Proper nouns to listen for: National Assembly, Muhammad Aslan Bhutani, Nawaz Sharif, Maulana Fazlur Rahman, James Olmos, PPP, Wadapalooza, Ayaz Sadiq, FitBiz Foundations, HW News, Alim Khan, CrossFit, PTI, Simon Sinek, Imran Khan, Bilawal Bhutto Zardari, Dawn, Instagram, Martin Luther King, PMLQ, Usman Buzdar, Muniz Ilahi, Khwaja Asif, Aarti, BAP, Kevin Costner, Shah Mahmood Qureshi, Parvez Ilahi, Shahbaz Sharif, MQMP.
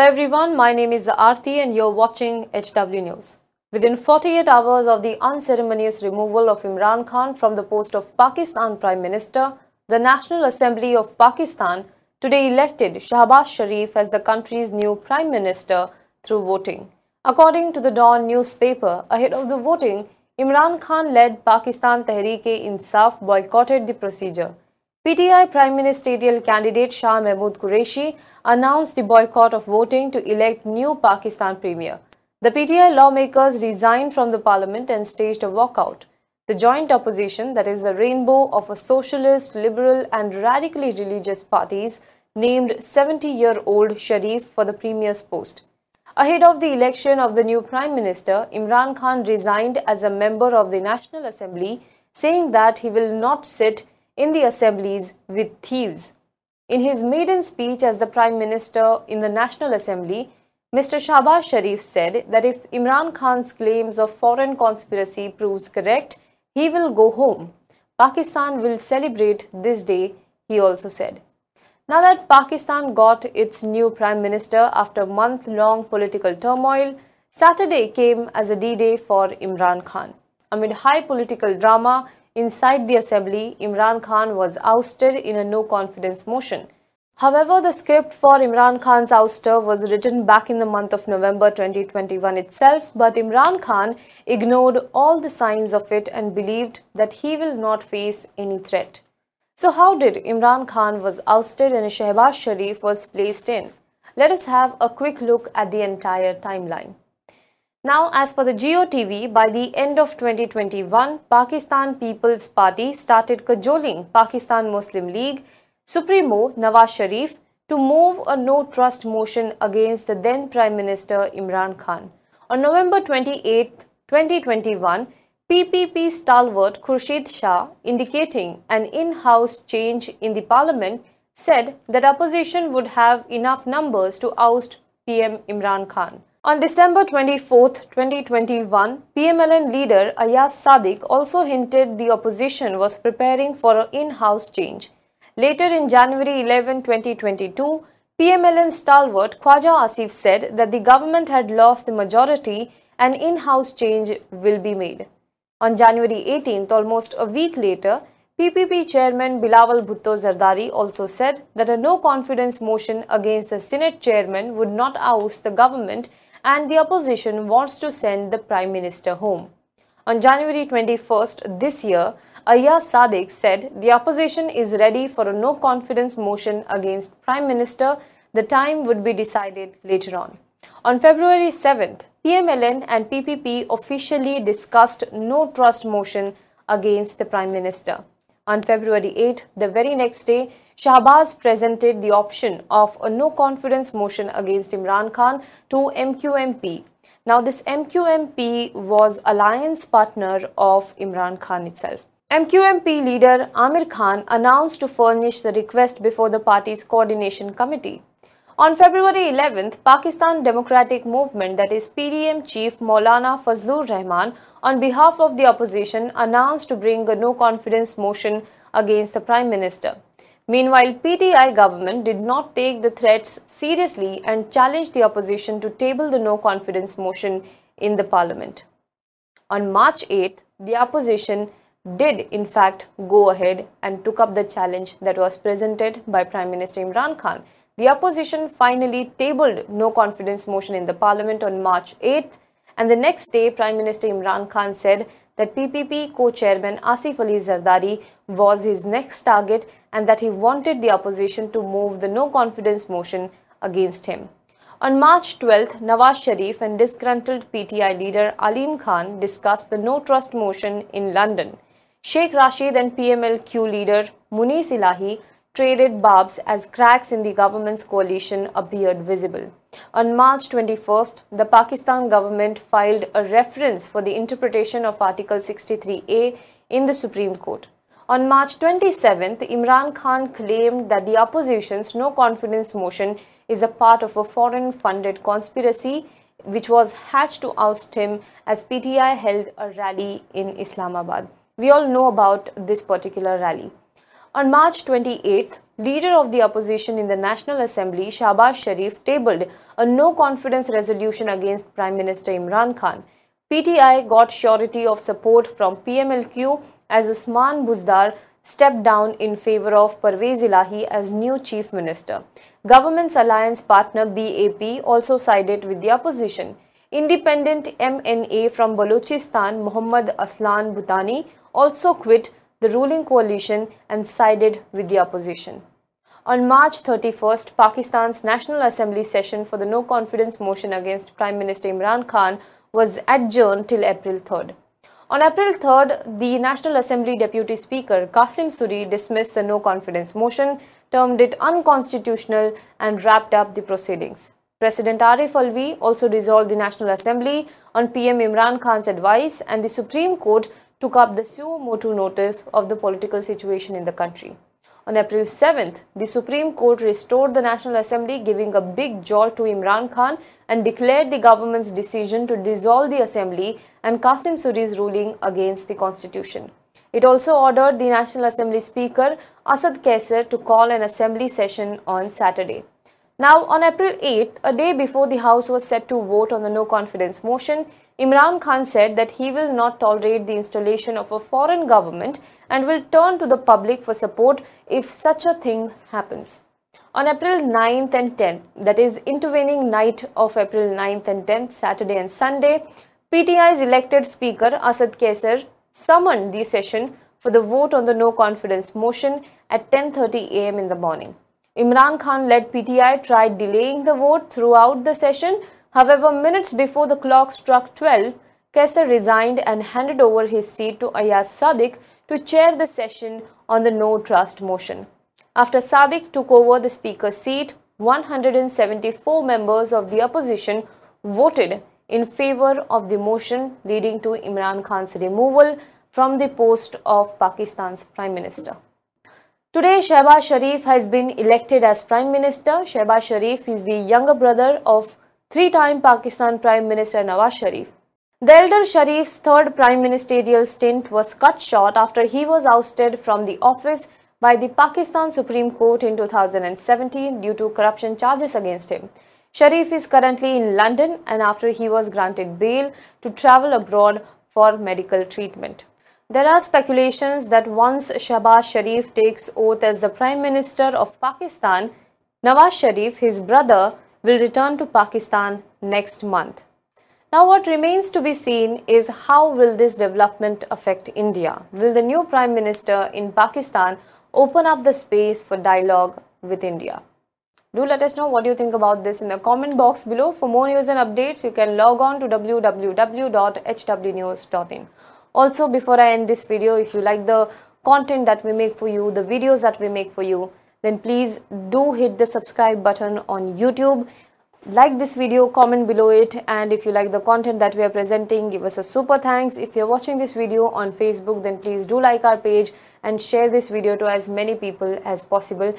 Hello everyone, my name is Aarti and you're watching HW News. Within 48 hours of the unceremonious removal of Imran Khan from the post of Pakistan Prime Minister, the National Assembly of Pakistan today elected Shahbaz Sharif as the country's new Prime Minister through voting. According to the Dawn newspaper, ahead of the voting, Imran Khan-led Pakistan Tehreek-e-Insaf boycotted the procedure. PTI Prime Ministerial candidate Shah Mahmood Qureshi announced the boycott of voting to elect new Pakistan Premier. The PTI lawmakers resigned from the parliament and staged a walkout. The joint opposition, that is a rainbow of a socialist, liberal and radically religious parties, named 70-year-old Sharif for the Premier's post. Ahead of the election of the new Prime Minister, Imran Khan resigned as a member of the National Assembly, saying that he will not sit in the assemblies with thieves. In his maiden speech as the Prime Minister in the National Assembly, Mr. Shahbaz Sharif said that if Imran Khan's claims of foreign conspiracy proves correct, he will go home. Pakistan will celebrate this day, he also said. Now that Pakistan got its new Prime Minister after month-long political turmoil, Saturday came as a D-Day for Imran Khan. Amid high political drama, inside the assembly, Imran Khan was ousted in a no-confidence motion. However, the script for Imran Khan's ouster was written back in the month of November 2021 itself, but Imran Khan ignored all the signs of it and believed that he will not face any threat. So how did Imran Khan was ousted and Shahbaz Sharif was placed in? Let us have a quick look at the entire timeline. Now, as per the GOTV, by the end of 2021, Pakistan People's Party started cajoling Pakistan Muslim League Supremo Nawaz Sharif to move a no-trust motion against the then Prime Minister Imran Khan. On November 28, 2021, PPP stalwart Khurshid Shah, indicating an in-house change in the parliament, said that opposition would have enough numbers to oust PM Imran Khan. On December 24, 2021, PMLN leader Ayaz Sadiq also hinted the opposition was preparing for an in-house change. Later in January 11, 2022, PMLN stalwart Khwaja Asif said that the government had lost the majority and in-house change will be made. On January 18th, almost a week later, PPP chairman Bilawal Bhutto Zardari also said that a no-confidence motion against the Senate chairman would not oust the government and the opposition wants to send the Prime Minister home. On January 21st this year, Ayaz Sadiq said the opposition is ready for a no-confidence motion against Prime Minister. The time would be decided later on. On February 7th, PMLN and PPP officially discussed no-trust motion against the Prime Minister. On February 8th, the very next day, Shahbaz presented the option of a no-confidence motion against Imran Khan to MQMP. Now, this MQMP was alliance partner of Imran Khan itself. MQMP leader Amir Khan announced to furnish the request before the party's coordination committee. On February 11th, Pakistan Democratic Movement, that is PDM chief Maulana Fazlur Rahman, on behalf of the opposition, announced to bring a no-confidence motion against the Prime Minister. Meanwhile, PTI government did not take the threats seriously and challenged the opposition to table the no-confidence motion in the parliament. On March 8th, the opposition did in fact go ahead and took up the challenge that was presented by Prime Minister Imran Khan. The opposition finally tabled no-confidence motion in the parliament on March 8th. And the next day, Prime Minister Imran Khan said that PPP co-chairman Asif Ali Zardari was his next target and that he wanted the opposition to move the no-confidence motion against him. On March 12th, Nawaz Sharif and disgruntled PTI leader Alim Khan discussed the no-trust motion in London. Sheikh Rashid and PMLQ leader Muniz Ilahi traded barbs as cracks in the government's coalition appeared visible. On March 21st, the Pakistan government filed a reference for the interpretation of Article 63A in the Supreme Court. On March 27th, Imran Khan claimed that the opposition's no-confidence motion is a part of a foreign-funded conspiracy which was hatched to oust him as PTI held a rally in Islamabad. We all know about this particular rally. On March 28th, leader of the opposition in the National Assembly, Shahbaz Sharif, tabled a no-confidence resolution against Prime Minister Imran Khan. PTI got surety of support from PMLQ as Usman Buzdar stepped down in favor of Parvez Ilahi as new Chief Minister. Government's alliance partner BAP also sided with the opposition. Independent MNA from Balochistan, Muhammad Aslan Bhutani, also quit the ruling coalition and sided with the opposition. On March 31st, Pakistan's National Assembly session for the no-confidence motion against Prime Minister Imran Khan was adjourned till April 3rd. On April 3rd, the National Assembly Deputy Speaker Qasim Suri dismissed the no-confidence motion, termed it unconstitutional, and wrapped up the proceedings. President Arif Alvi also dissolved the National Assembly on PM Imran Khan's advice, and the Supreme Court took up the suo motu notice of the political situation in the country. On April 7th, the Supreme Court restored the National Assembly, giving a big jolt to Imran Khan, and declared the government's decision to dissolve the Assembly and Qasim Suri's ruling against the Constitution. It also ordered the National Assembly Speaker Asad Qaiser to call an Assembly session on Saturday. Now, on April 8th, a day before the House was set to vote on the no-confidence motion, Imran Khan said that he will not tolerate the installation of a foreign government and will turn to the public for support if such a thing happens. On April 9th and 10th, that is intervening night of April 9th and 10th, Saturday and Sunday, PTI's elected speaker Asad Qaiser summoned the session for the vote on the no-confidence motion at 10:30 am in the morning. Imran Khan led PTI tried delaying the vote throughout the session. However, minutes before the clock struck 12, Qaiser resigned and handed over his seat to Ayaz Sadiq to chair the session on the no-trust motion. After Sadiq took over the speaker's seat, 174 members of the opposition voted in favor of the motion, leading to Imran Khan's removal from the post of Pakistan's Prime Minister. Today, Shahbaz Sharif has been elected as Prime Minister. Shahbaz Sharif is the younger brother of three-time Pakistan Prime Minister Nawaz Sharif. The elder Sharif's third prime ministerial stint was cut short after he was ousted from the office by the Pakistan Supreme Court in 2017 due to corruption charges against him. Sharif is currently in London, and after he was granted bail, to travel abroad for medical treatment. There are speculations that once Shahbaz Sharif takes oath as the Prime Minister of Pakistan, Nawaz Sharif, his brother, will return to Pakistan next month. Now, what remains to be seen is how will this development affect India? Will the new Prime Minister in Pakistan open up the space for dialogue with India? Do let us know what you think about this in the comment box below. For more news and updates, you can log on to www.hwnews.in. Also, before I end this video, if you like the content that we make for you, the videos that we make for you, then please do hit the subscribe button on YouTube. Like this video, comment below it, and if you like the content that we are presenting, give us a super thanks. If you're watching this video on Facebook, then please do like our page and share this video to as many people as possible.